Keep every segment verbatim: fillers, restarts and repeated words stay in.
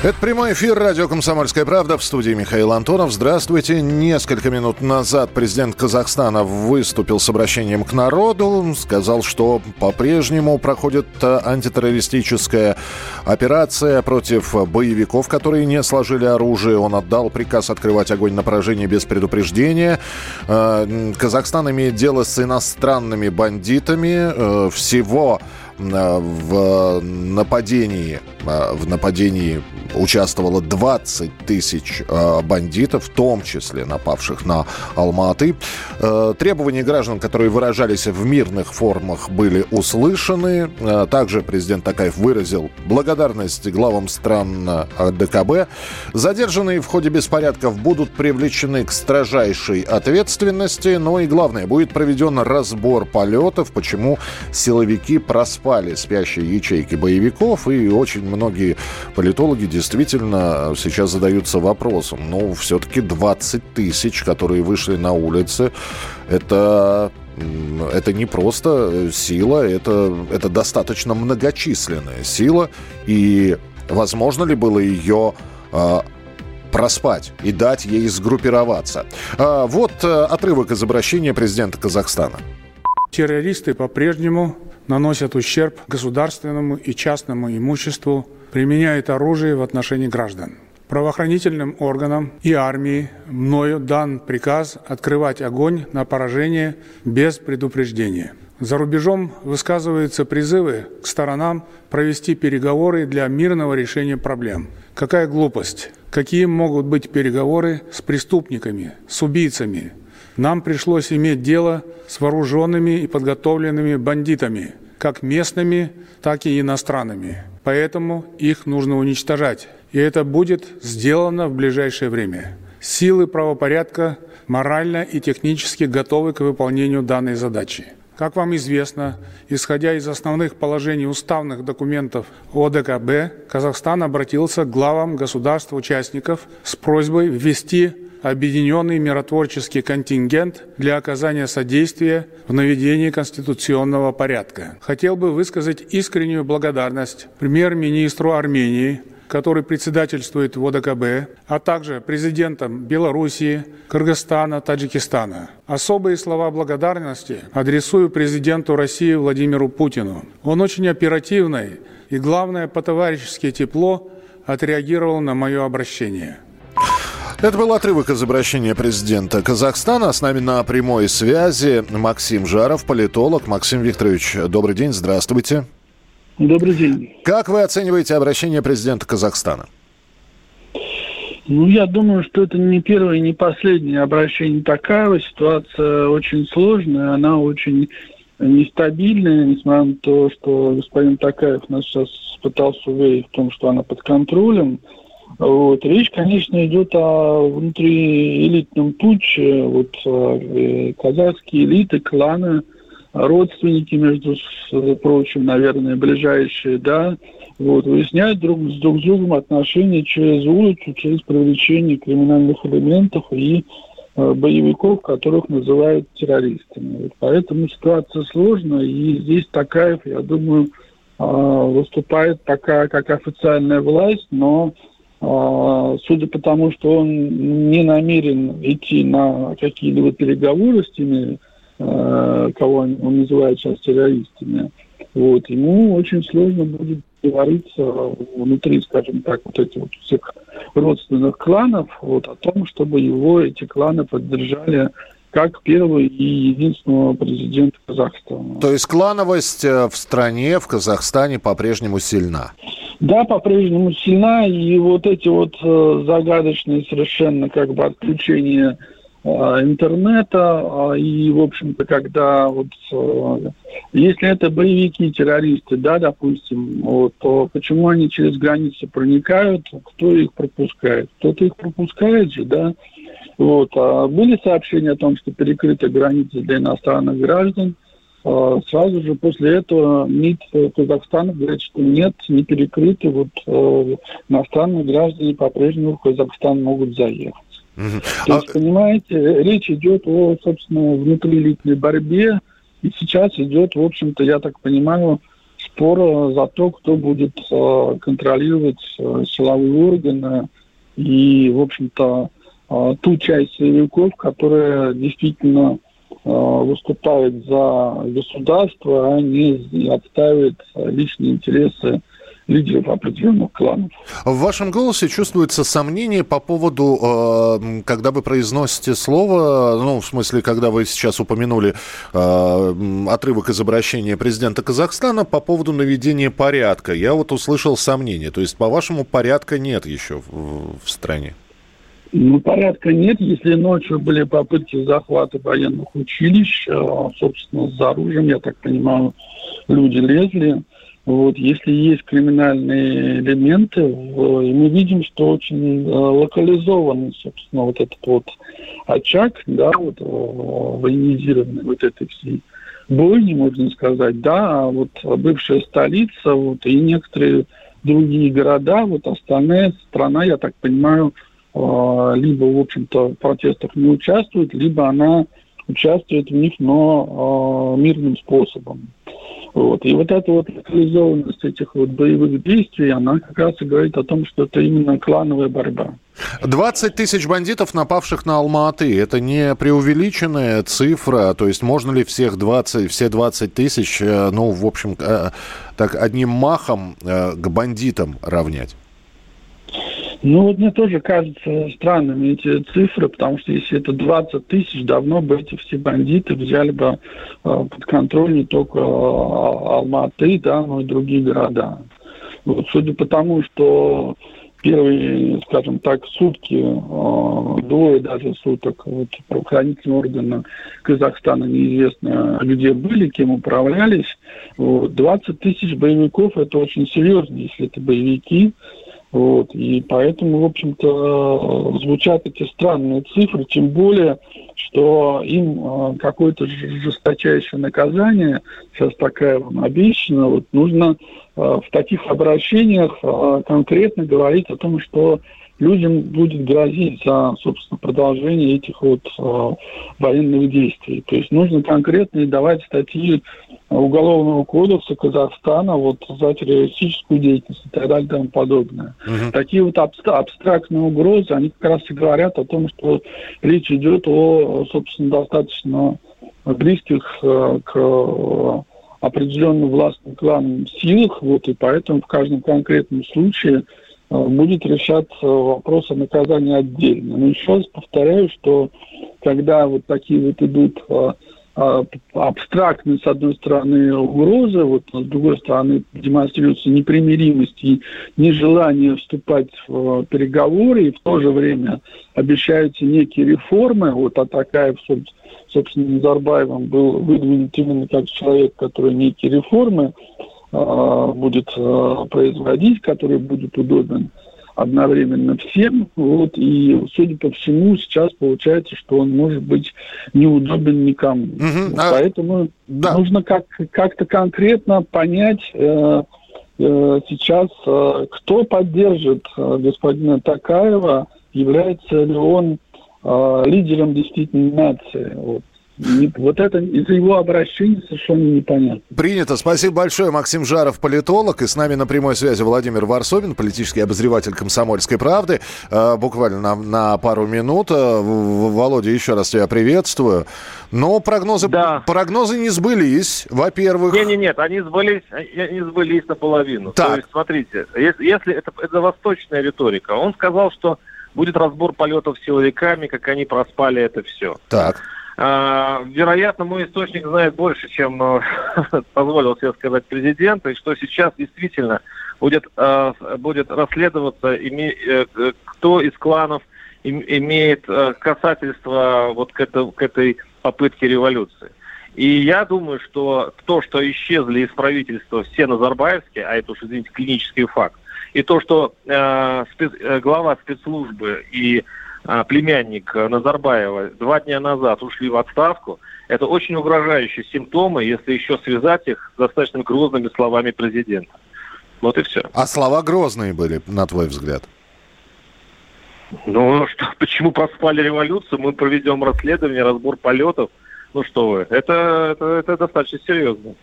Это прямой эфир «Радио Комсомольская правда». В студии Михаил Антонов. Здравствуйте. Несколько минут назад президент Казахстана выступил с обращением к народу. Сказал, что по-прежнему проходит антитеррористическая операция против боевиков, которые не сложили оружие. Он отдал приказ открывать огонь на поражение без предупреждения. Казахстан имеет дело с иностранными бандитами. Всего... В нападении, в нападении участвовало двадцать тысяч бандитов, в том числе напавших на Алматы. Требования граждан, которые выражались в мирных формах, были услышаны. Также президент Токаев выразил благодарность главам стран о дэ ка бэ. Задержанные в ходе беспорядков будут привлечены к строжайшей ответственности. Но и главное, будет проведен разбор полетов, почему силовики проспали спящие ячейки боевиков, и очень многие политологи действительно сейчас задаются вопросом. Ну, все-таки двадцать тысяч, которые вышли на улицы, это, это не просто сила, это, это достаточно многочисленная сила, и возможно ли было ее э, проспать и дать ей сгруппироваться? Э, вот э, отрывок из обращения президента Казахстана. Террористы по-прежнему наносят ущерб государственному и частному имуществу, применяют оружие в отношении граждан. Правоохранительным органам и армии мною дан приказ открывать огонь на поражение без предупреждения. За рубежом высказываются призывы к сторонам провести переговоры для мирного решения проблем. Какая глупость! Какие могут быть переговоры с преступниками, с убийцами? Нам пришлось иметь дело с вооруженными и подготовленными бандитами, как местными, так и иностранными. Поэтому их нужно уничтожать. И это будет сделано в ближайшее время. Силы правопорядка морально и технически готовы к выполнению данной задачи. Как вам известно, исходя из основных положений уставных документов о дэ ка бэ, Казахстан обратился к главам государств-участников с просьбой ввести объединенный миротворческий контингент для оказания содействия в наведении конституционного порядка. Хотел бы высказать искреннюю благодарность премьер-министру Армении, который председательствует в о дэ ка бэ, а также президентам Белоруссии, Кыргызстана, Таджикистана. Особые слова благодарности адресую президенту России Владимиру Путину. Он очень оперативно и, главное, по-товарищески тепло отреагировал на мое обращение. Это был отрывок из обращения президента Казахстана. С нами на прямой связи Максим Жаров, политолог. Максим Викторович, добрый день, здравствуйте. Добрый день. Как вы оцениваете обращение президента Казахстана? Ну, я думаю, что это не первое и не последнее обращение Токаева. Ситуация очень сложная, она очень нестабильная, несмотря на то, что господин Токаев нас сейчас пытался уверить в том, что она под контролем. Вот. Речь, конечно, идет о внутриэлитном путче. Вот, э, казахские элиты, кланы, родственники, между прочим, наверное, ближайшие, да, вот, выясняют друг с друг с другом отношения через улицу, через привлечение криминальных элементов и э, боевиков, которых называют террористами. Вот. Поэтому ситуация сложная, и здесь Токаев, я думаю, э, выступает пока как официальная власть, но... Судя по тому, что он не намерен идти на какие-либо переговоры с теми, кого он называет сейчас террористами, вот, ему очень сложно будет договориться внутри, скажем так, вот этих вот всех родственных кланов, вот, о том, чтобы его эти кланы поддержали как первого и единственного президента Казахстана. То есть клановость в стране, в Казахстане по-прежнему сильна? Да, по-прежнему сильна, и вот эти вот э, загадочные совершенно как бы отключения э, интернета, э, и, в общем-то, когда вот, э, если это боевики, террористы, да, допустим, вот, то почему они через границы проникают, кто их пропускает? Кто-то их пропускает же, да. Вот, а были сообщения о том, что перекрыты границы для иностранных граждан. Сразу же после этого МИД Казахстана говорит, что нет, не перекрыты, вот, иностранные граждане по-прежнему в Казахстан могут заехать. Угу. То есть, а... понимаете, речь идет о, собственно, внутриэлитной борьбе, и сейчас идет, в общем-то, я так понимаю, спор за то, кто будет контролировать силовые органы и, в общем-то, ту часть силовиков, которая действительно выступает за государство, а не отстаивает личные интересы лидеров определенных кланов. В вашем голосе чувствуется сомнение по поводу, э, когда вы произносите слово, ну, в смысле, когда вы сейчас упомянули э, отрывок из обращения президента Казахстана по поводу наведения порядка. Я вот услышал сомнение. То есть, по-вашему, порядка нет еще в, в стране? Ну, порядка нет. Если ночью были попытки захвата военных училищ, э, собственно, с оружием, я так понимаю, люди лезли. Вот, если есть криминальные элементы, и мы видим, что очень локализован, собственно, вот этот вот очаг, да, вот военизированный вот этой всей бойни, можно сказать, да, вот бывшая столица, вот, и некоторые другие города, вот остальная страна, я так понимаю, либо, в общем-то, в протестах не участвует, либо она участвует в них, но мирным способом. Вот. И вот эта вот локализованность этих вот боевых действий, она как раз и говорит о том, что это именно клановая борьба. двадцать тысяч бандитов, напавших на Алматы, это не преувеличенная цифра, то есть можно ли всех двадцать, все двадцать тысяч, ну, в общем, так одним махом к бандитам равнять? Ну, вот мне тоже кажется странными эти цифры, потому что если это двадцать тысяч, давно бы эти все бандиты взяли бы э, под контроль не только э, Алматы, да, но и другие города. Вот, судя по тому, что первые, скажем так, сутки, э, двое даже суток, вот, правоохранительные органы Казахстана неизвестно где были, кем управлялись, вот, двадцать тысяч боевиков – это очень серьезно, если это боевики. Вот, и поэтому, в общем-то, звучат эти странные цифры, тем более, что им какое-то жесточайшее наказание, сейчас такая вам обещана, вот, нужно в таких обращениях конкретно говорить о том, что людям будет грозить за, собственно, продолжение этих вот э, военных действий. То есть нужно конкретно давать статьи Уголовного кодекса Казахстана вот, за террористическую деятельность и так далее и тому подобное. Угу. Такие вот абстрактные угрозы, они как раз и говорят о том, что речь идет о, собственно, достаточно близких э, к определенным властным кланам силах, вот, и поэтому в каждом конкретном случае будет решаться вопрос о наказании отдельно. Но еще раз повторяю, что когда вот такие вот идут абстрактные, с одной стороны, угрозы, вот, с другой стороны, демонстрируется непримиримость и нежелание вступать в переговоры, и в то же время обещаются некие реформы. Вот Токаев, собственно, Назарбаевым был выдвинут именно как человек, который некие реформы будет производить, который будет удобен одновременно всем. Вот, и, судя по всему, сейчас получается, что он может быть неудобен никому. Угу. Поэтому да. нужно как- как-то конкретно понять э- э- сейчас, э- кто поддержит э- господина Токаева, является ли он э- лидером действительно нации. Вот. Вот это из-за его обращения совершенно непонятно. Принято. Спасибо большое. Максим Жаров, политолог. И с нами на прямой связи Владимир Варсомин, политический обозреватель «Комсомольской правды». Буквально на, на пару минут. Володя, еще раз тебя приветствую. Но прогнозы, да. прогнозы не сбылись, во-первых. Нет, нет, нет, они сбылись, они сбылись наполовину. Так. То есть, смотрите, если, если это, это восточная риторика, он сказал, что будет разбор полетов силовиками, как они проспали это все. Так. Вероятно, мой источник знает больше, чем ну, позволил себе сказать президент, и что сейчас действительно будет, э, будет расследоваться, име, э, кто из кланов им, имеет э, касательство вот к, это, к этой попытке революции. И я думаю, что то, что исчезли из правительства все назарбаевские, а это уж, извините, клинический факт, и то, что э, спец, э, глава спецслужбы и племянник Назарбаева два дня назад ушли в отставку. Это очень угрожающие симптомы, если еще связать их с достаточно грозными словами президента. Вот и все. А слова грозные были, на твой взгляд? Ну, что, почему проспали революцию? Мы проведем расследование, разбор полетов. Ну что вы, это, это, это достаточно серьезно.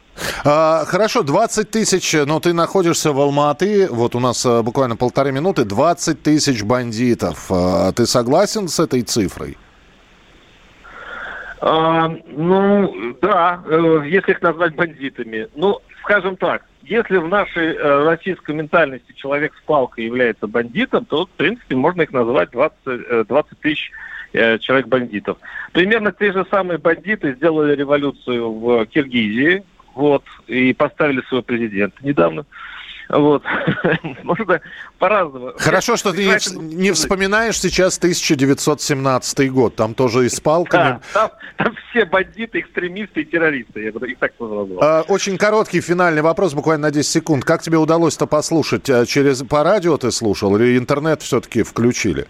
А, хорошо, двадцать тысяч, но ты находишься в Алматы, вот у нас а, буквально полторы минуты, двадцать тысяч бандитов. А, ты согласен с этой цифрой? А, ну, да, если их назвать бандитами. Ну, скажем так, если в нашей э, российской ментальности человек с палкой является бандитом, то, в принципе, можно их назвать двадцать, двадцать тысяч э, человек-бандитов. Примерно те же самые бандиты сделали революцию в Киргизии, вот, и поставили своего президента недавно. Вот. Можно по-разному. Хорошо, что ты не вспоминаешь сейчас тысяча девятьсот семнадцатый год. Там тоже и с палками. Да, там, там все бандиты, экстремисты и террористы. Я их так называл. Очень короткий финальный вопрос, буквально на десять секунд. Как тебе удалось-то послушать? Через по радио ты слушал или интернет все-таки включили?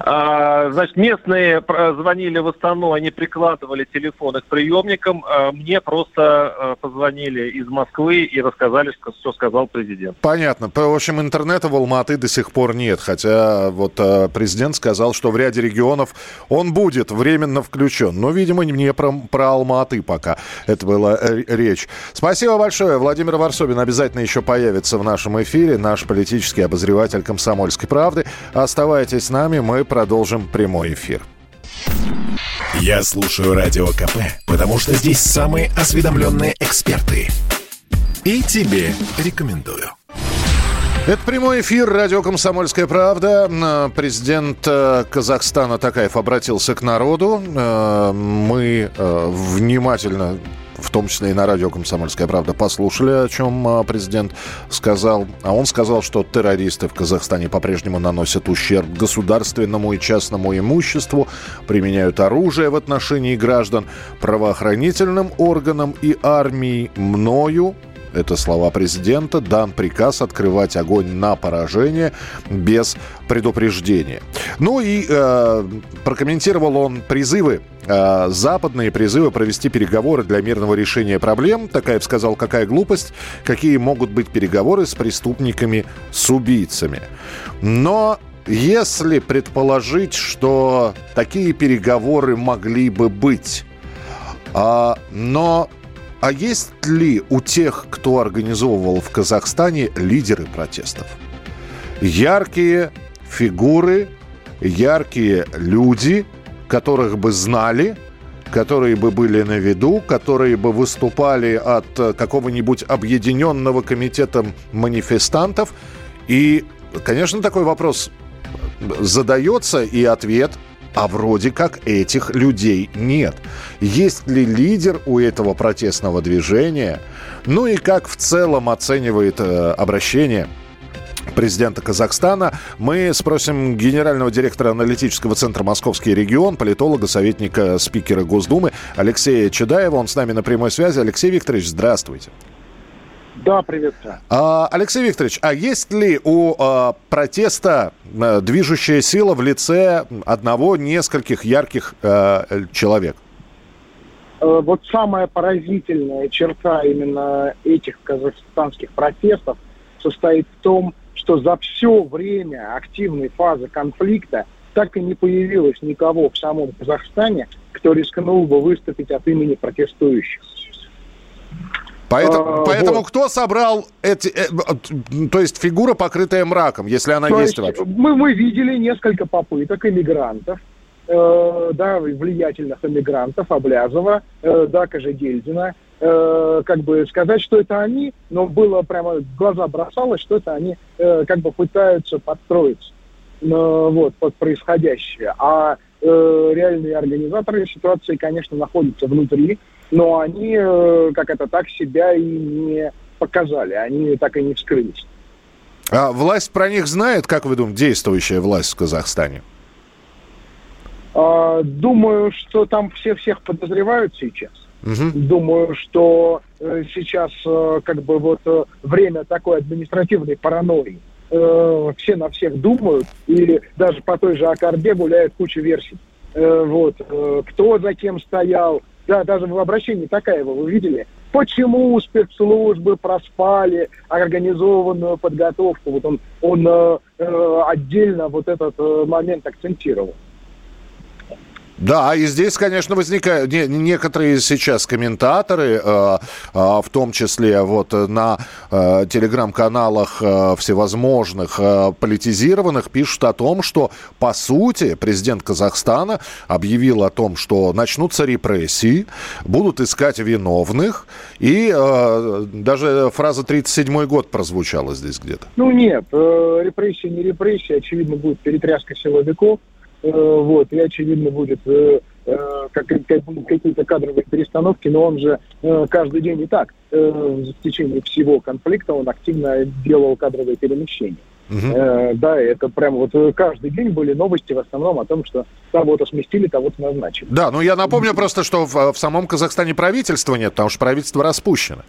Значит, местные звонили в Астану, они прикладывали телефоны к приемникам. Мне просто позвонили из Москвы и рассказали, что все сказал президент. Понятно. В общем, интернета в Алматы до сих пор нет. Хотя вот президент сказал, что в ряде регионов он будет временно включен. Но, видимо, не про, про Алматы пока это была речь. Спасибо большое. Владимир Варсомин обязательно еще появится в нашем эфире. Наш политический обозреватель «Комсомольской правды». Оставайтесь с нами, мы продолжим прямой эфир. Я слушаю Радио КП, потому что здесь самые осведомленные эксперты. И тебе рекомендую. Это прямой эфир Радио «Комсомольская правда». Президент Казахстана Токаев обратился к народу. Мы внимательно, в том числе и на радио «Комсомольская правда», послушали, о чем президент сказал. А он сказал, что террористы в Казахстане по-прежнему наносят ущерб государственному и частному имуществу, применяют оружие в отношении граждан, правоохранительным органам и армии. Мною, это слова президента, дан приказ открывать огонь на поражение без предупреждения. Ну и э, прокомментировал он призывы, западные призывы провести переговоры для мирного решения проблем. Токаев сказал, какая глупость, какие могут быть переговоры с преступниками, с убийцами. Но если предположить, что такие переговоры могли бы быть, а, но а есть ли у тех, кто организовывал в Казахстане, лидеры протестов? Яркие фигуры, яркие люди, которых бы знали, которые бы были на виду, которые бы выступали от какого-нибудь объединенного комитета манифестантов. И, конечно, такой вопрос задается, и ответ: а вроде как этих людей нет. Есть ли лидер у этого протестного движения? Ну и как в целом оценивает обращение президента Казахстана, мы спросим генерального директора аналитического центра «Московский регион», политолога, советника спикера Госдумы Алексея Чадаева. Он с нами на прямой связи. Алексей Викторович, здравствуйте. Да, приветствую. А, Алексей Викторович, а есть ли у а, протеста а, движущая сила в лице одного, нескольких ярких а, человек? Вот самая поразительная черта именно этих казахстанских протестов состоит в том, что за все время активной фазы конфликта так и не появилось никого в самом Казахстане, кто рискнул бы выступить от имени протестующих. Поэтому, а, поэтому вот. Кто собрал эти, э, то есть фигура, покрытая мраком, если она то есть, есть вообще? Мы, мы видели несколько попыток иммигрантов, э, да, влиятельных иммигрантов, Аблязова, э, да, Кожегельдина, Э, как бы сказать, что это они, но было прямо, глаза бросалось, что это они э, как бы пытаются подстроиться э, вот, под происходящее. А э, реальные организаторы ситуации, конечно, находятся внутри, но они, э, как это так, себя и не показали, они так и не вскрылись. А власть про них знает, как вы думаете, действующая власть в Казахстане? Э, думаю, что там все всех подозревают сейчас. Угу. Думаю, что э, сейчас э, как бы вот э, время такой административной паранойи. Э, все на всех думают, и даже по той же Акарбе гуляет куча версий. Э, вот, э, кто за кем стоял. Да, даже в обращении Токаева вы видели, Почему спецслужбы проспали организованную подготовку? Вот он, он э, отдельно вот этот э, момент акцентировал. Да, и здесь, конечно, возникают некоторые сейчас комментаторы, в том числе вот на телеграм-каналах всевозможных политизированных, пишут о том, что, по сути, президент Казахстана объявил о том, что начнутся репрессии, будут искать виновных, и даже фраза тридцать седьмой год прозвучала здесь где-то. Ну нет, репрессии не репрессии, очевидно, будет перетряска силовиков. Вот, и очевидно будут э, э, какие-то кадровые перестановки, но он же э, каждый день и так э, в течение всего конфликта он активно делал кадровые перемещения. Uh-huh. Э, да, это прям вот каждый день были новости в основном о том, что кого-то сместили, кого-то назначили. Да, ну я напомню просто, что в, в самом Казахстане правительства нет, потому что правительство распущено.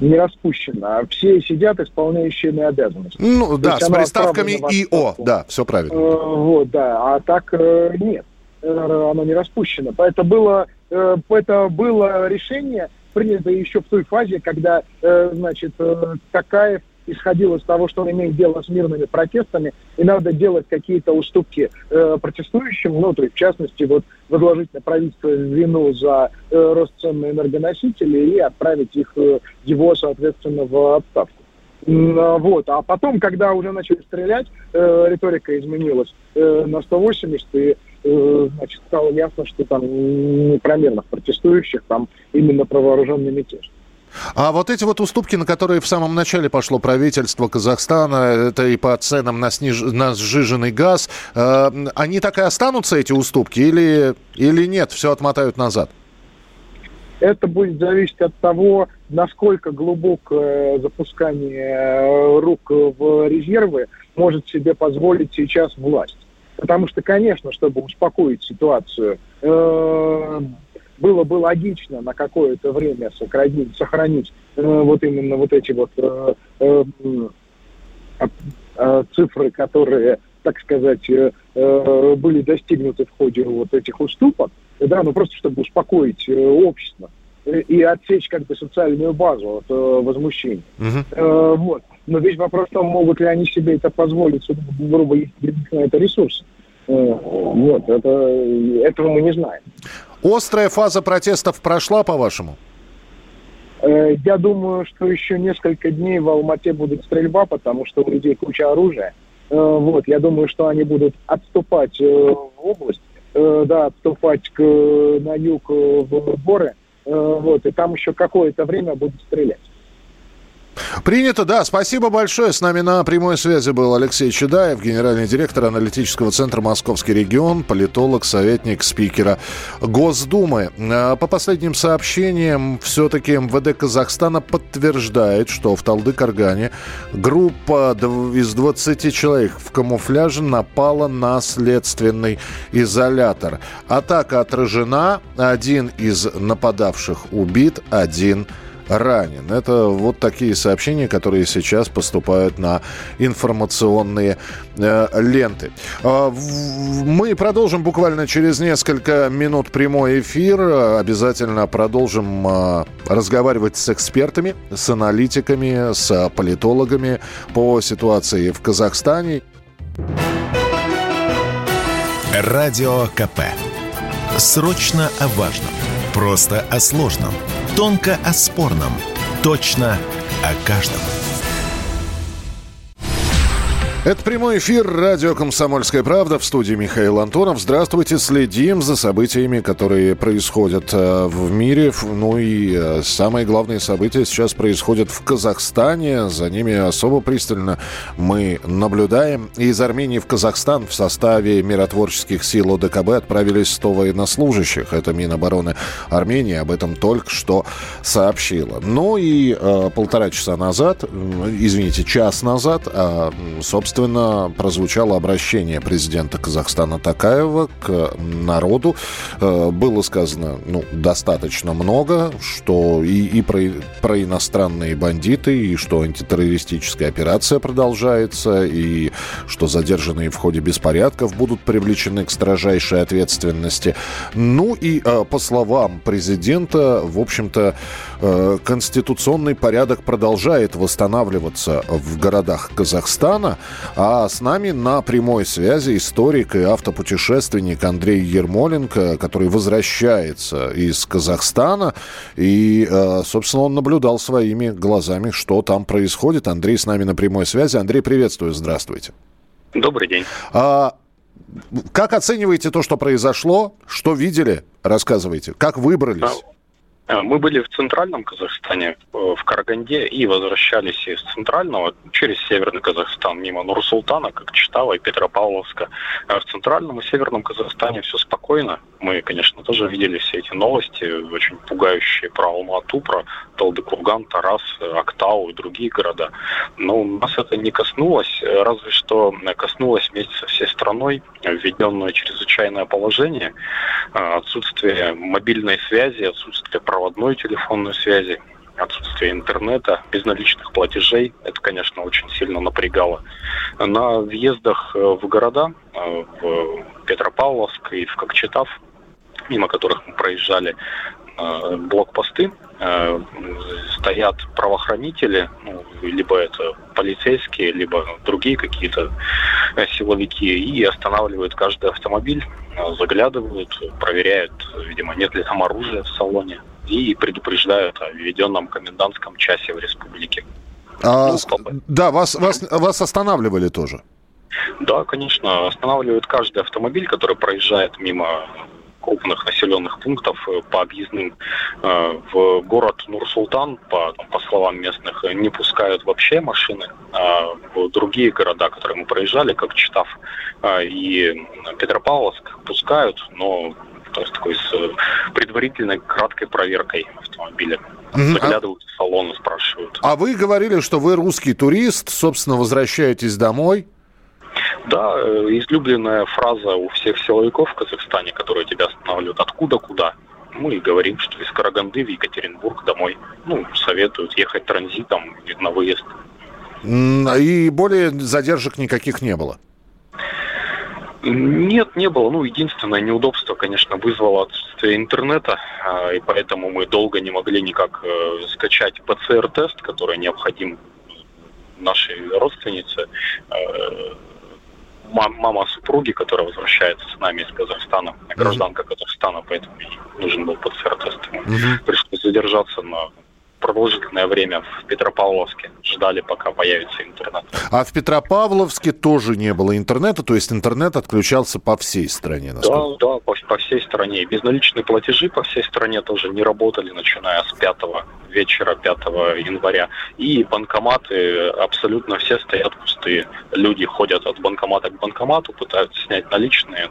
Не распущено, а все сидят, исполняющие обязанности. Ну да, с приставками ИО, да, все правильно. Э, вот, да, а так э, нет, э, оно не распущено. Это было, э, это было решение, принято еще в той фазе, когда, э, значит, э, Токаев исходил из того, что он имеет дело с мирными протестами, и надо делать какие-то уступки э, протестующим, ну, то есть, в частности, вот, возложить на правительство вину за э, рост цен на энергоносители и отправить их, э, его, соответственно, в отставку. Вот. А потом, когда уже начали стрелять, э, риторика изменилась э, на сто восемьдесят, и э, значит, стало ясно, что там не про мирных протестующих, там именно про вооруженный мятеж. А вот эти вот уступки, на которые в самом начале пошло правительство Казахстана, это и по ценам на, сниж... на сжиженный газ, э, они так и останутся, эти уступки, или, или нет, все отмотают назад? Это будет зависеть от того, насколько глубокое запускание рук в резервы может себе позволить сейчас власть. Потому что, конечно, чтобы успокоить ситуацию, э, было бы логично на какое-то время сохранить, сохранить э, вот именно вот эти вот э, э, э, цифры, которые, так сказать, э, э, были достигнуты в ходе вот этих уступок, да, ну просто чтобы успокоить э, общество э, и отсечь как бы социальную базу от э, возмущения. Uh-huh. Э, вот. Но весь вопрос в том, могут ли они себе это позволить, грубо говоря, это ресурсы. Э, вот, это, этого мы не знаем. Острая фаза протестов прошла, по-вашему? Я думаю, что еще несколько дней в Алматы будет стрельба, потому что у людей куча оружия. Вот, я думаю, что они будут отступать в область, да, отступать к, на юг в горы, вот, и там еще какое-то время будут стрелять. Принято, да. Спасибо большое. С нами на прямой связи был Алексей Чадаев, генеральный директор аналитического центра «Московский регион», политолог, советник спикера Госдумы. По последним сообщениям, все-таки МВД Казахстана подтверждает, что в Талдыкоргане группа из двадцати человек в камуфляже напала на следственный изолятор. Атака отражена, один из нападавших убит, один ранен. Это вот такие сообщения, которые сейчас поступают на информационные э, ленты. Э, в, мы продолжим буквально через несколько минут прямой эфир. Обязательно продолжим э, разговаривать с экспертами, с аналитиками, с политологами по ситуации в Казахстане. Радио КП. Срочно о важном. Просто о сложном. Тонко о спорном. Точно о каждом. Это прямой эфир «Радио Комсомольская правда». В студии Михаил Антонов. Здравствуйте. Следим за событиями, которые происходят в мире. Ну и самые главные события сейчас происходят в Казахстане. За ними особо пристально мы наблюдаем. Из Армении в Казахстан в составе миротворческих сил о дэ ка бэ отправились сто военнослужащих. Это Минобороны Армении об этом только что сообщила. Ну и э, полтора часа назад, извините, час назад, э, собственно, прозвучало обращение президента Казахстана Токаева к народу. Было сказано, ну, достаточно много, что и, и про, про иностранные бандиты, и что антитеррористическая операция продолжается, и что задержанные в ходе беспорядков будут привлечены к строжайшей ответственности. Ну и, по словам президента, в общем-то, конституционный порядок продолжает восстанавливаться в городах Казахстана. А с нами на прямой связи историк и автопутешественник Андрей Ермоленко, который возвращается из Казахстана. И, собственно, он наблюдал своими глазами, что там происходит. Андрей с нами на прямой связи. Андрей, приветствую. Здравствуйте. Добрый день. А как оцениваете то, что произошло? Что видели? Рассказывайте. Как выбрались? Мы были в центральном Казахстане, в Караганде, и возвращались из центрального через северный Казахстан, мимо Нур-Султана, Кокчетава и Петропавловска. А в центральном и северном Казахстане все спокойно. Мы, конечно, тоже видели все эти новости, очень пугающие, про Алмату, про Талдыкорган, Тараз, Актау и другие города. Но нас это не коснулось, разве что коснулось вместе со всей страной, введенное чрезвычайное положение, отсутствие мобильной связи, отсутствие проводной телефонной связи, отсутствие интернета, безналичных платежей. Это, конечно, очень сильно напрягало. На въездах в города, в Петропавловск и в Кокчетав, мимо которых мы проезжали, блокпосты, стоят правоохранители, ну, либо это полицейские, либо другие какие-то силовики, и останавливают каждый автомобиль, заглядывают, проверяют, видимо, нет ли там оружия в салоне, и предупреждают о введенном комендантском часе в республике. А, ну, да, вас, вас, вас останавливали тоже? Да, конечно, останавливают каждый автомобиль, который проезжает мимо крупных населенных пунктов по объездным. В город Нур-Султан, по, по словам местных, не пускают вообще машины. А в другие города, которые мы проезжали, как Читав и Петропавловск, пускают, но то есть такой с предварительной краткой проверкой автомобиля. Заглядывают в салон и спрашивают. А вы говорили, что вы русский турист, собственно, возвращаетесь домой? Да, излюбленная фраза у всех силовиков в Казахстане, которые тебя останавливают: откуда, куда. Мы говорим, что из Караганды в Екатеринбург домой. Ну, советуют ехать транзитом на выезд. И более задержек никаких не было? Нет, не было. Ну, единственное неудобство, конечно, вызвало отсутствие интернета, и поэтому мы долго не могли никак скачать ПЦР-тест, который необходим нашей родственнице, мама супруги, которая возвращается с нами из Казахстана, гражданка mm-hmm. Казахстана, поэтому ей нужен был ПЦР-тест. Mm-hmm. Пришлось задержаться на продолжительное время в Петропавловске. Ждали, пока появится интернет. А в Петропавловске тоже не было интернета, то есть интернет отключался по всей стране? Насколько? Да, да, по, по всей стране. Безналичные платежи по всей стране тоже не работали, начиная с пятого вечера, пятого января. И банкоматы абсолютно все стоят пустые. Люди ходят от банкомата к банкомату, пытаются снять наличные.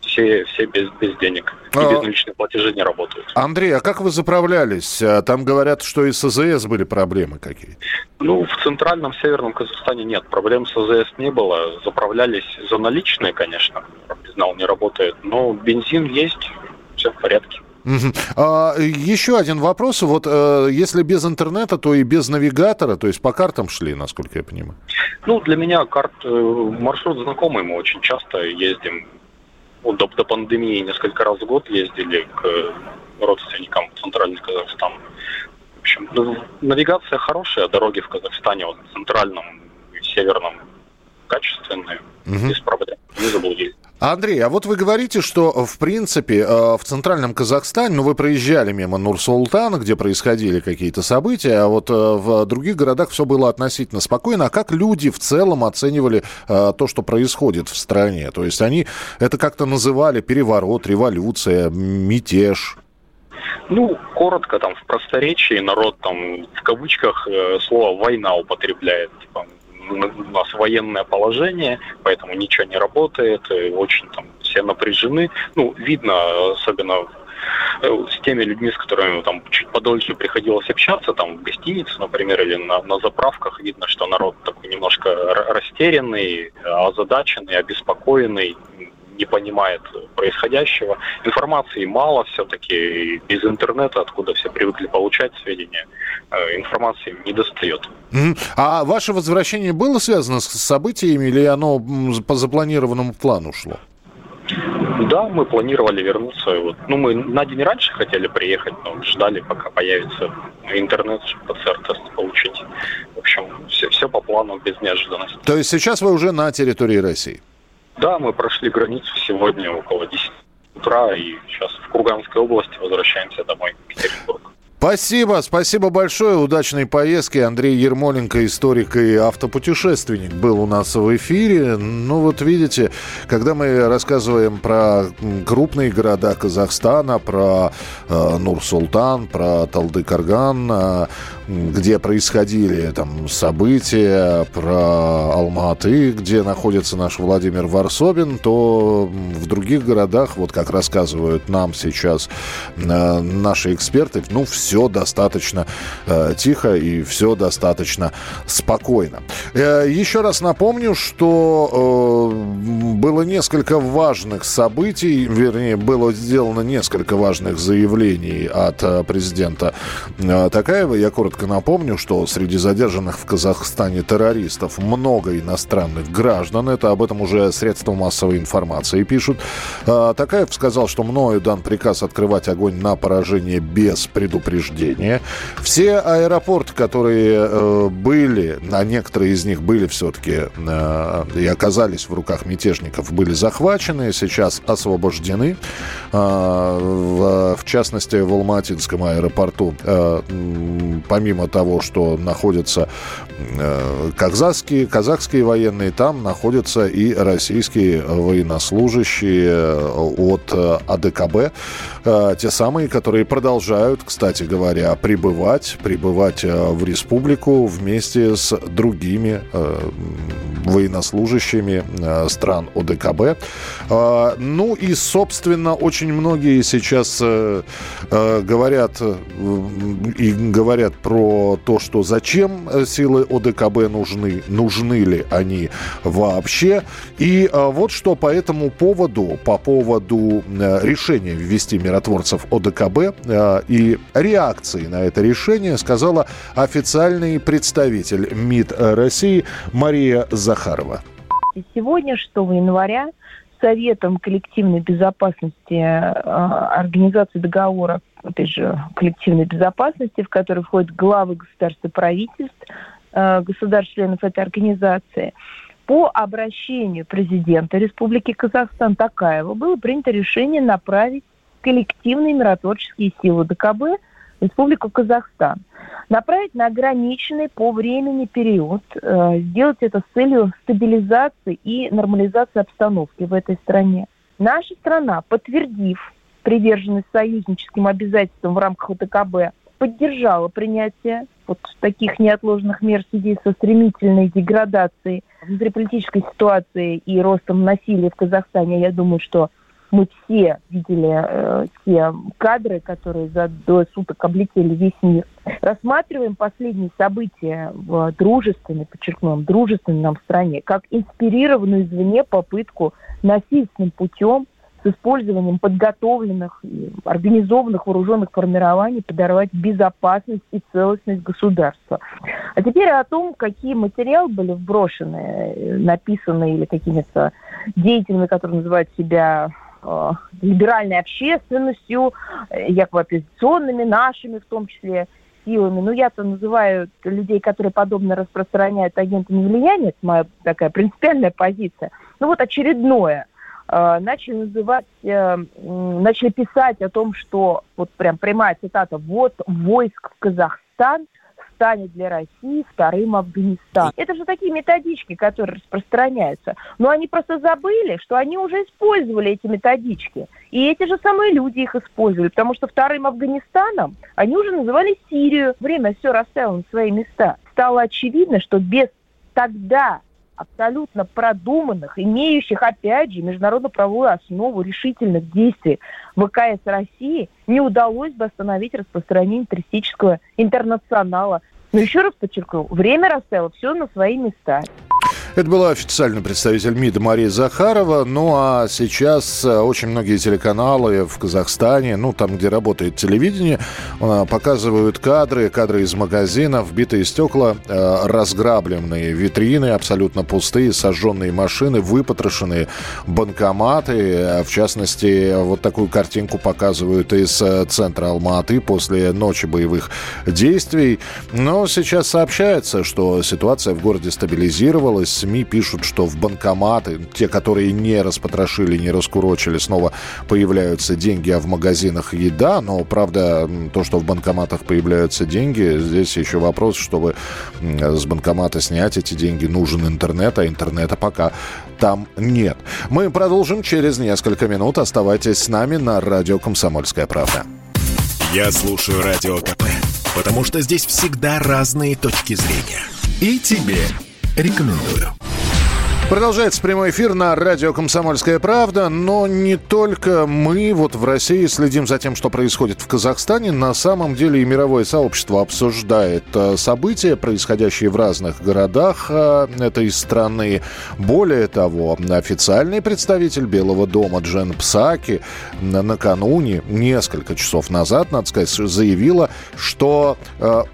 Все, все без, без денег. И а... безналичные платежи не работают. Андрей, а как вы заправлялись? Там говорят, что и с АЗС были проблемы какие-то. Ну, в центральном, северном Казахстане нет. Проблем с АЗС не было. Заправлялись за наличные, конечно. Знал, не работает. Но бензин есть. Все в порядке. Еще один вопрос. Вот если без интернета, то и без навигатора, то есть по картам шли, насколько я понимаю. Ну, для меня карт, маршрут знакомый. Мы очень часто ездим. До, до пандемии несколько раз в год ездили к родственникам в центральный Казахстан. В общем, навигация хорошая, дороги в Казахстане, вот, в центральном и северном, качественные, угу. без проблем, не заблудились. Андрей, а вот вы говорите, что, в принципе, в центральном Казахстане, ну, вы проезжали мимо Нур-Султана, где происходили какие-то события, а вот в других городах все было относительно спокойно. А как люди в целом оценивали то, что происходит в стране? То есть они это как-то называли: переворот, революция, мятеж? Ну, коротко, там, в просторечии народ, там, в кавычках, слово «война» употребляет, типа. У нас военное положение, поэтому ничего не работает, очень там все напряжены. Ну, видно, особенно с теми людьми, с которыми там чуть подольше приходилось общаться, там в гостинице, например, или на, на заправках, видно, что народ такой немножко растерянный, озадаченный, обеспокоенный, не понимает происходящего. Информации мало все-таки, без интернета, откуда все привыкли получать сведения, информации не достает. А ваше возвращение было связано с событиями или оно по запланированному плану шло? Да, мы планировали вернуться. Вот. Ну, мы на день раньше хотели приехать, но ждали, пока появится интернет, чтобы ПЦР-тест получить. В общем, все, все по плану, без неожиданности. То есть сейчас вы уже на территории России? Да, мы прошли границу сегодня около десяти утра, и сейчас в Курганской области возвращаемся домой, в Петербург. Спасибо, спасибо большое. Удачной поездки. Андрей Ермоленко, историк и автопутешественник, был у нас в эфире. Ну вот видите, когда мы рассказываем про крупные города Казахстана, про э, Нур-Султан, про Талдыкорган, э, где происходили там события, про Алматы, где находится наш Владимир Варсомин, то в других городах, вот как рассказывают нам сейчас э, наши эксперты, ну все. Все достаточно э, тихо и все достаточно спокойно. Э, еще раз напомню, что э, было несколько важных событий, вернее, было сделано несколько важных заявлений от э, президента э, Токаева. Я коротко напомню, что среди задержанных в Казахстане террористов много иностранных граждан. Это об этом уже средства массовой информации пишут. Э, Токаев сказал, что мною дан приказ открывать огонь на поражение без предупреждения. Все аэропорты, которые э, были, а некоторые из них были все-таки э, и оказались в руках мятежников, были захвачены, сейчас освобождены. Э, в, в частности, в Алматинском аэропорту, э, помимо того, что находятся э, казахские, казахские военные, там находятся и российские военнослужащие от э, о дэ ка бэ, э, те самые, которые продолжают, кстати говоря, прибывать, прибывать в республику вместе с другими э, военнослужащими э, стран о дэ ка бэ. Э, ну и, собственно, очень многие сейчас э, э, говорят э, и говорят про то, что зачем силы о дэ ка бэ нужны, нужны ли они вообще. И э, вот что по этому поводу, по поводу э, решения ввести миротворцев о дэ ка бэ э, и реакции на это решение сказала официальный представитель МИД России Мария Захарова. Сегодня, шестого января, Советом коллективной безопасности э, Организации договора, опять же, коллективной безопасности, в который входят главы государств и правительств, э, государств-членов этой организации, по обращению президента Республики Казахстан Токаева было принято решение направить коллективные миротворческие силы о дэ ка бэ Республику Казахстан. Направить на ограниченный по времени период, э, сделать это с целью стабилизации и нормализации обстановки в этой стране. Наша страна, подтвердив приверженность союзническим обязательствам в рамках о дэ ка бэ, поддержала принятие вот таких неотложных мер в связи со стремительной деградацией внутриполитической ситуации и ростом насилия в Казахстане. Я думаю, что мы все видели э, те кадры, которые за двое суток облетели весь мир. Рассматриваем последние события в дружественной, подчеркнем, дружественной нам стране, как инспирированную извне попытку насильственным путем с использованием подготовленных, организованных вооруженных формирований подорвать безопасность и целостность государства. А теперь о том, какие материалы были вброшены, написаны или какими-то деятелями, которые называют себя либеральной общественностью, якобы оппозиционными, нашими в том числе силами. Ну, я-то называю людей, которые подобно распространяют агентами влияния, это моя такая принципиальная позиция. Ну вот очередное. Начали называть, начали писать о том, что, вот прям прямая цитата, вот войск в Казахстан станет для России вторым Афганистан. Это же такие методички, которые распространяются. Но они просто забыли, что они уже использовали эти методички. И эти же самые люди их использовали, потому что вторым Афганистаном они уже называли Сирию. Время все расставило на свои места. Стало очевидно, что без тогда абсолютно продуманных, имеющих, опять же, международно-правовую основу решительных действий вэ ка эс России не удалось бы остановить распространение террористического интернационала. Но еще раз подчеркну, время расставило все на свои места. Это была официальный представитель МИДа Мария Захарова. Ну а сейчас очень многие телеканалы в Казахстане, ну там, где работает телевидение, показывают кадры, кадры из магазинов, битые стекла, разграбленные витрины, абсолютно пустые, сожженные машины, выпотрошенные банкоматы. В частности, вот такую картинку показывают из центра Алматы после ночи боевых действий. Но сейчас сообщается, что ситуация в городе стабилизировалась. СМИ пишут, что в банкоматы, те, которые не распотрошили, не раскурочили, снова появляются деньги, а в магазинах еда. Но, правда, то, что в банкоматах появляются деньги, здесь еще вопрос, чтобы с банкомата снять эти деньги, нужен интернет, а интернета пока там нет. Мы продолжим через несколько минут. Оставайтесь с нами на радио «Комсомольская правда». Я слушаю радио КП, потому что здесь всегда разные точки зрения. И тебе рекомендую. Продолжается прямой эфир на радио «Комсомольская правда», но не только мы вот в России следим за тем, что происходит в Казахстане. На самом деле и мировое сообщество обсуждает события, происходящие в разных городах этой страны. Более того, официальный представитель Белого дома Джен Псаки накануне, несколько часов назад, надо сказать, заявила, что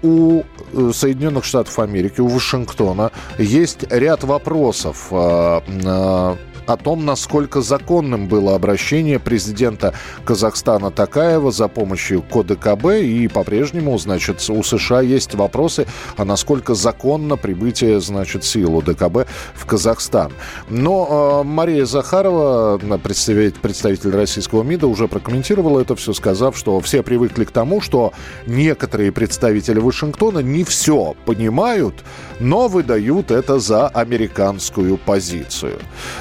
у Соединенных Штатов Америки, у Вашингтона есть ряд вопросов о том, насколько законным было обращение президента Казахстана Токаева за помощью ОДКБ. И по-прежнему, значит, у США есть вопросы, а насколько законно прибытие, значит, сил ОДКБ в Казахстан. Но э, Мария Захарова, представитель, представитель российского МИДа, уже прокомментировала это все, сказав, что все привыкли к тому, что некоторые представители Вашингтона не все понимают, но выдают это за американскую позицию.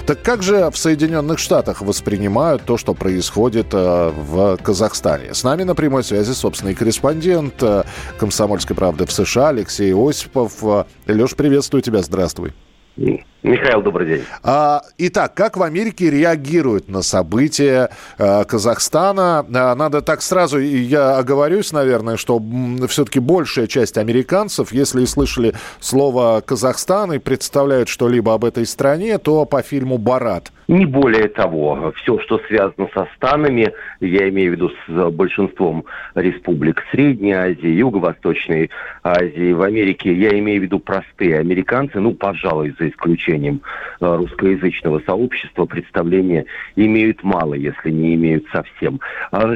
Так как же в Соединенных Штатах воспринимают то, что происходит э, в Казахстане? С нами на прямой связи собственный корреспондент э, «Комсомольской правды» в США Алексей Осипов. Леш, приветствую тебя, здравствуй. Михаил, добрый день. А, итак, как в Америке реагируют на события а, Казахстана? А, надо так сразу, я оговорюсь, наверное, что м, все-таки большая часть американцев, если слышали слово «Казахстан» и представляют что-либо об этой стране, то по фильму «Барат». Не более того, все, что связано со станами, я имею в виду с большинством республик Средней Азии, Юго-Восточной Азии, в Америке, я имею в виду простые американцы, ну, пожалуй, за исключением русскоязычного сообщества, представления имеют мало, если не имеют совсем.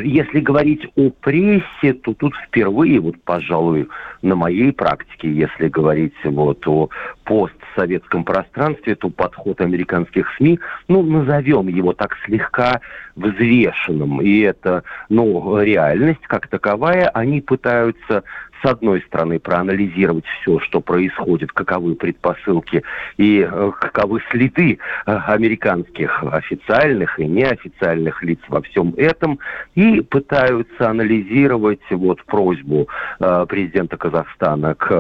Если говорить о прессе, то тут впервые, вот, пожалуй, на моей практике, если говорить вот о постсоветском пространстве, то подход американских СМИ, ну, назовем его так, слегка взвешенным. И это, ну, реальность как таковая. Они пытаются, с одной стороны, проанализировать все, что происходит, каковы предпосылки и каковы следы американских официальных и неофициальных лиц во всем этом, и пытаются анализировать вот просьбу э, президента Казахстана к э,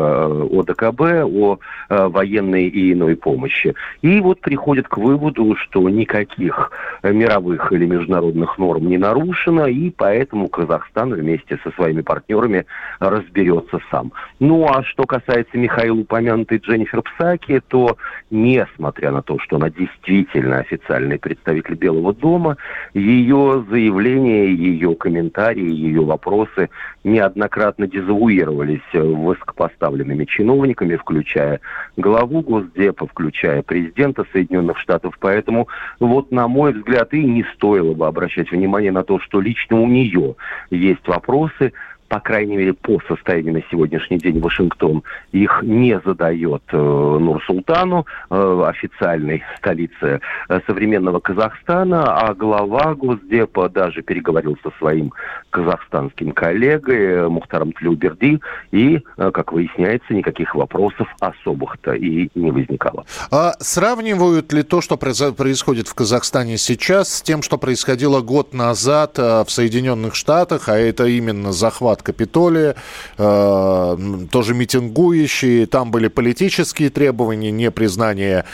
ОДКБ о э, военной и иной помощи. И вот приходят к выводу, что никаких мировых или международных норм не нарушено, и поэтому Казахстан вместе со своими партнерами разберется сам. Ну, а что касается Михаила упомянутой Дженнифер Псаки, то, несмотря на то, что она действительно официальный представитель Белого дома, ее заявления, ее комментарии, ее вопросы неоднократно дезавуировались высокопоставленными чиновниками, включая главу Госдепа, включая президента Соединенных Штатов. Поэтому, вот, на мой взгляд, и не стоило бы обращать внимание на то, что лично у нее есть вопросы. По крайней мере, по состоянию на сегодняшний день Вашингтон их не задает э, Нур-Султану, э, официальной столице э, современного Казахстана, а глава Госдепа даже переговорил со своим казахстанским коллегой э, Мухтаром Тлюберди, и, э, как выясняется, никаких вопросов особых-то и не возникало. А сравнивают ли то, что происходит в Казахстане сейчас, с тем, что происходило год назад в Соединенных Штатах, а это именно захват Капитолия, э, тоже митингующие, там были политические требования, не признание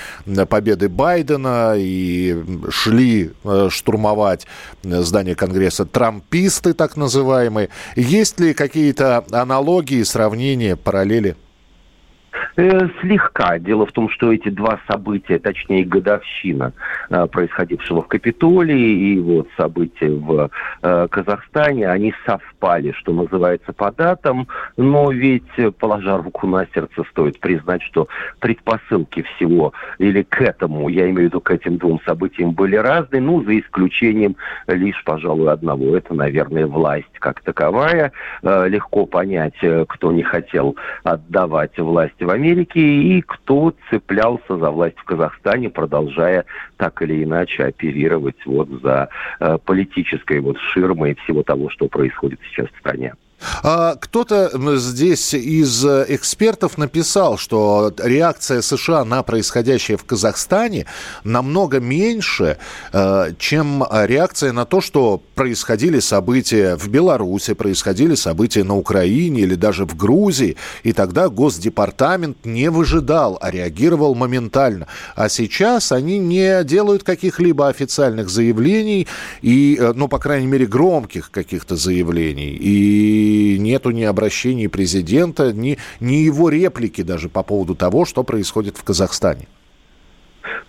победы Байдена, и шли э, штурмовать здание Конгресса трамписты, так называемые. Есть ли какие-то аналогии, сравнения, параллели? Э, слегка. Дело в том, что эти два события, точнее годовщина э, происходившего в Капитолии и вот события в э, Казахстане, они совпали, что называется, по датам, но ведь, положа руку на сердце, стоит признать, что предпосылки всего, или к этому, я имею в виду к этим двум событиям, были разные, ну, за исключением лишь, пожалуй, одного. Это, наверное, власть как таковая. Э, легко понять, кто не хотел отдавать власть в Америке и кто цеплялся за власть в Казахстане, продолжая так или иначе оперировать вот за э, политической вот ширмой всего того, что происходит сейчас в стране. Кто-то здесь из экспертов написал, что реакция США на происходящее в Казахстане намного меньше, чем реакция на то, что происходили события в Беларуси, происходили события на Украине или даже в Грузии. И тогда Госдепартамент не выжидал, а реагировал моментально. А сейчас они не делают каких-либо официальных заявлений, и, ну, по крайней мере, громких каких-то заявлений. И И нету ни обращений президента, ни, ни его реплики даже по поводу того, что происходит в Казахстане.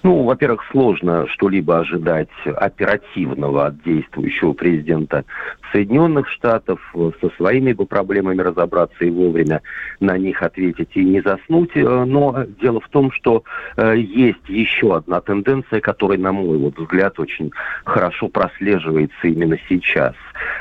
Ну, во-первых, сложно что-либо ожидать оперативного от действующего президента Соединенных Штатов, со своими бы проблемами разобраться и вовремя на них ответить и не заснуть. Но дело в том, что есть еще одна тенденция, которая, на мой вот взгляд, очень хорошо прослеживается именно сейчас.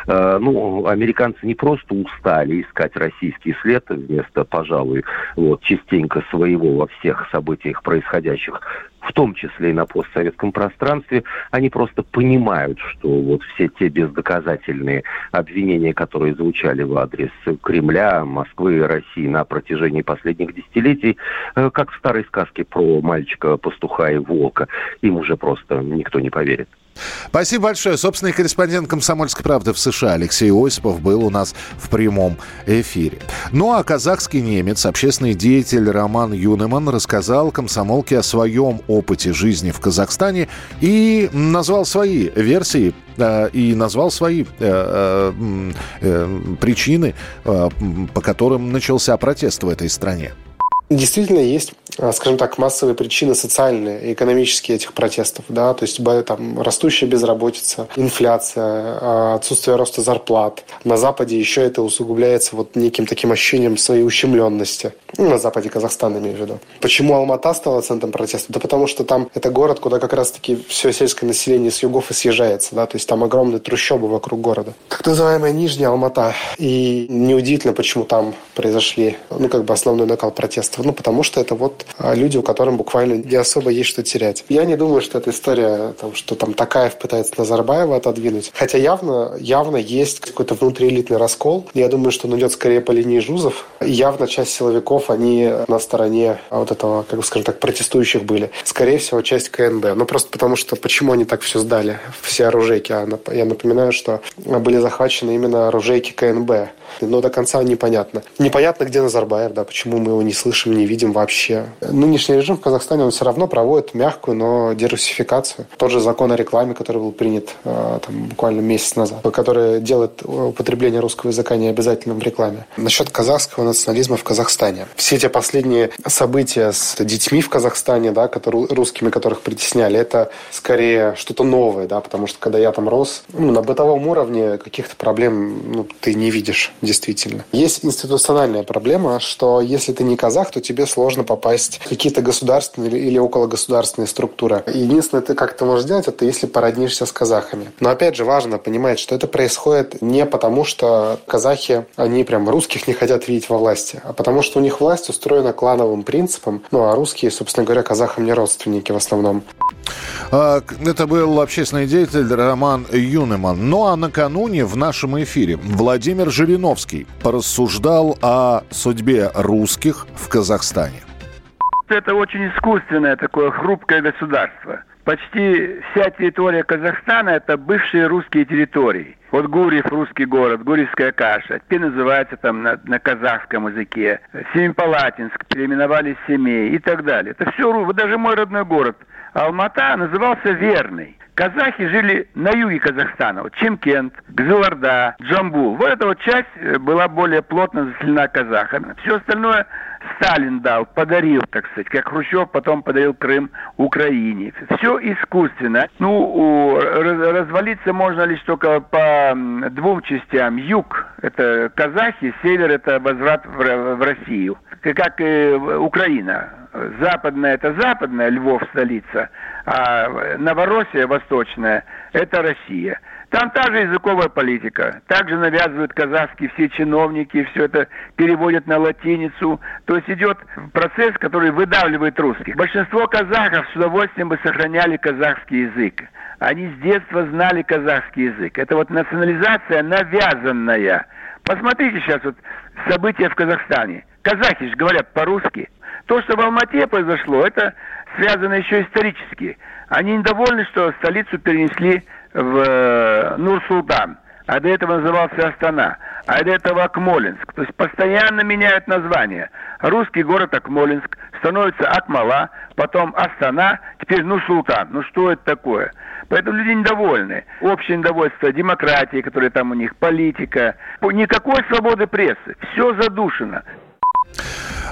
Ну, американцы не просто устали искать российский след вместо, пожалуй, вот, частенько своего во всех событиях, происходящих в том числе и на постсоветском пространстве, они просто понимают, что вот все те бездоказательные обвинения, которые звучали в адрес Кремля, Москвы и России на протяжении последних десятилетий, как в старой сказке про мальчика, пастуха и волка, им уже просто никто не поверит. Спасибо большое. Собственный корреспондент «Комсомольской правды» в США Алексей Осипов был у нас в прямом эфире. Ну а казахский немец, общественный деятель Роман Юнеман рассказал комсомолке о своем опыте жизни в Казахстане и назвал свои версии э, и назвал свои э, э, причины, э, по которым начался протест в этой стране. Действительно есть, скажем так, массовые причины социальные и экономические этих протестов, да, то есть там растущая безработица, инфляция, отсутствие роста зарплат. На Западе еще это усугубляется вот неким таким ощущением своей ущемленности. Ну, на Западе Казахстана, имею в виду. Почему Алмата стала центром протеста? Да потому что там это город, куда как раз-таки все сельское население с югов и съезжается, да, то есть там огромные трущобы вокруг города. Так называемая Нижняя Алмата. И неудивительно, почему там произошли, ну, как бы основной накал протеста. Ну, потому что это вот люди, у которых буквально не особо есть что терять. Я не думаю, что эта история, там, что там Токаев пытается Назарбаева отодвинуть. Хотя явно, явно есть какой-то внутриэлитный раскол. Я думаю, что он идет скорее по линии жузов. И явно часть силовиков, они на стороне вот этого, как бы, скажем так, протестующих были. Скорее всего, часть ка эн бэ. Ну, просто потому что почему они так все сдали? Все оружейки. Я напоминаю, что были захвачены именно оружейки ка эн бэ. Но до конца непонятно. Непонятно, где Назарбаев, да, почему мы его не слышим, не видим вообще. Нынешний режим в Казахстане, он все равно проводит мягкую, но дерусификацию. Тот же закон о рекламе, который был принят там, буквально месяц назад, который делает употребление русского языка необязательным в рекламе. Насчет казахского национализма в Казахстане. Все те последние события с детьми в Казахстане, да, которые, русскими, которых притесняли, это скорее что-то новое, да, потому что когда я там рос, ну, на бытовом уровне каких-то проблем, ну, ты не видишь. Действительно. Есть институциональная проблема, что если ты не казах, то тебе сложно попасть в какие-то государственные или окологосударственные структуры. Единственное, ты как-то можешь сделать, это если породнишься с казахами. Но опять же важно понимать, что это происходит не потому, что казахи, они прям русских не хотят видеть во власти, а потому что у них власть устроена клановым принципом, ну а русские, собственно говоря, казахам не родственники в основном. Это был общественный деятель Роман Юнеман. Ну а накануне в нашем эфире Владимир Жириновский порассуждал о судьбе русских в Казахстане. Это очень искусственное такое хрупкое государство. Почти вся территория Казахстана – это бывшие русские территории. Вот Гурьев – русский город, Гурьевская каша. Теперь называется там на, на казахском языке. Семипалатинск переименовали в Семей и так далее. Это все, даже мой родной город Алмата назывался Верный. Казахи жили на юге Казахстана, вот Чимкент, Кызылорда, Джамбул. Вот эта вот часть была более плотно заселена казахами. Все остальное Сталин дал, подарил, так сказать, как Хрущев потом подарил Крым Украине. Все искусственно. Ну, развалиться можно лишь только по двум частям. Юг – это казахи, север – это возврат в Россию, как и Украина. Западная – это западная, Львов – столица, а Новороссия – восточная – это Россия. Там та же языковая политика. Также навязывают казахские все чиновники, все это переводят на латиницу. То есть идет процесс, который выдавливает русских. Большинство казахов с удовольствием бы сохраняли казахский язык. Они с детства знали казахский язык. Это вот национализация навязанная. Посмотрите сейчас вот события в Казахстане. Казахи же говорят по-русски. То, что в Алмате произошло, это связано еще исторически. Они недовольны, что столицу перенесли в Нур-Султан, а до этого назывался Астана, а до этого Акмолинск. То есть постоянно меняют название. Русский город Акмолинск становится Акмола, потом Астана, теперь Нур-Султан. Ну что это такое? Поэтому люди недовольны. Общее недовольство демократии, которая там у них, политика. Никакой свободы прессы. Все задушено.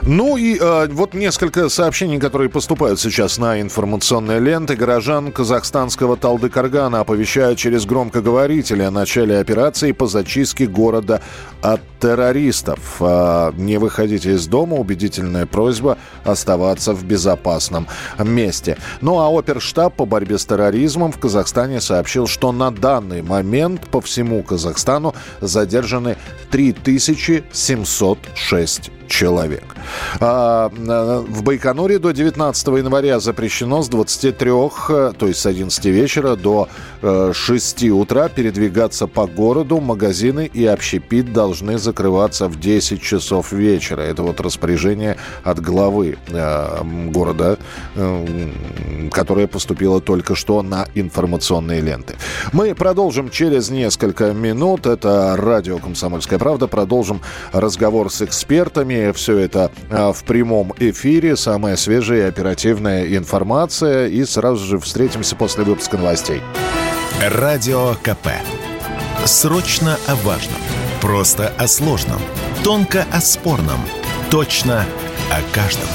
Ну и э, вот несколько сообщений, которые поступают сейчас на информационные ленты. Горожан казахстанского Талдыкоргана оповещают через громкоговорители о начале операции по зачистке города от террористов. Э, не выходите из дома, убедительная просьба оставаться в безопасном месте. Ну а оперштаб по борьбе с терроризмом в Казахстане сообщил, что на данный момент по всему Казахстану задержаны три тысячи семьсот шесть человек. А, в Байконуре до девятнадцатого января запрещено с двадцати трёх, то есть с одиннадцати вечера до шести утра передвигаться по городу. Магазины и общепит должны закрываться в десять часов вечера. Это вот распоряжение от главы э, города, э, которое поступило только что на информационные ленты. Мы продолжим через несколько минут. Это радио «Комсомольская правда». Продолжим разговор с экспертами. Все это а, в прямом эфире. Самая свежая и оперативная информация. И сразу же встретимся после выпуска новостей. Радио КП. Срочно о важном. Просто о сложном. Тонко о спорном. Точно о каждом.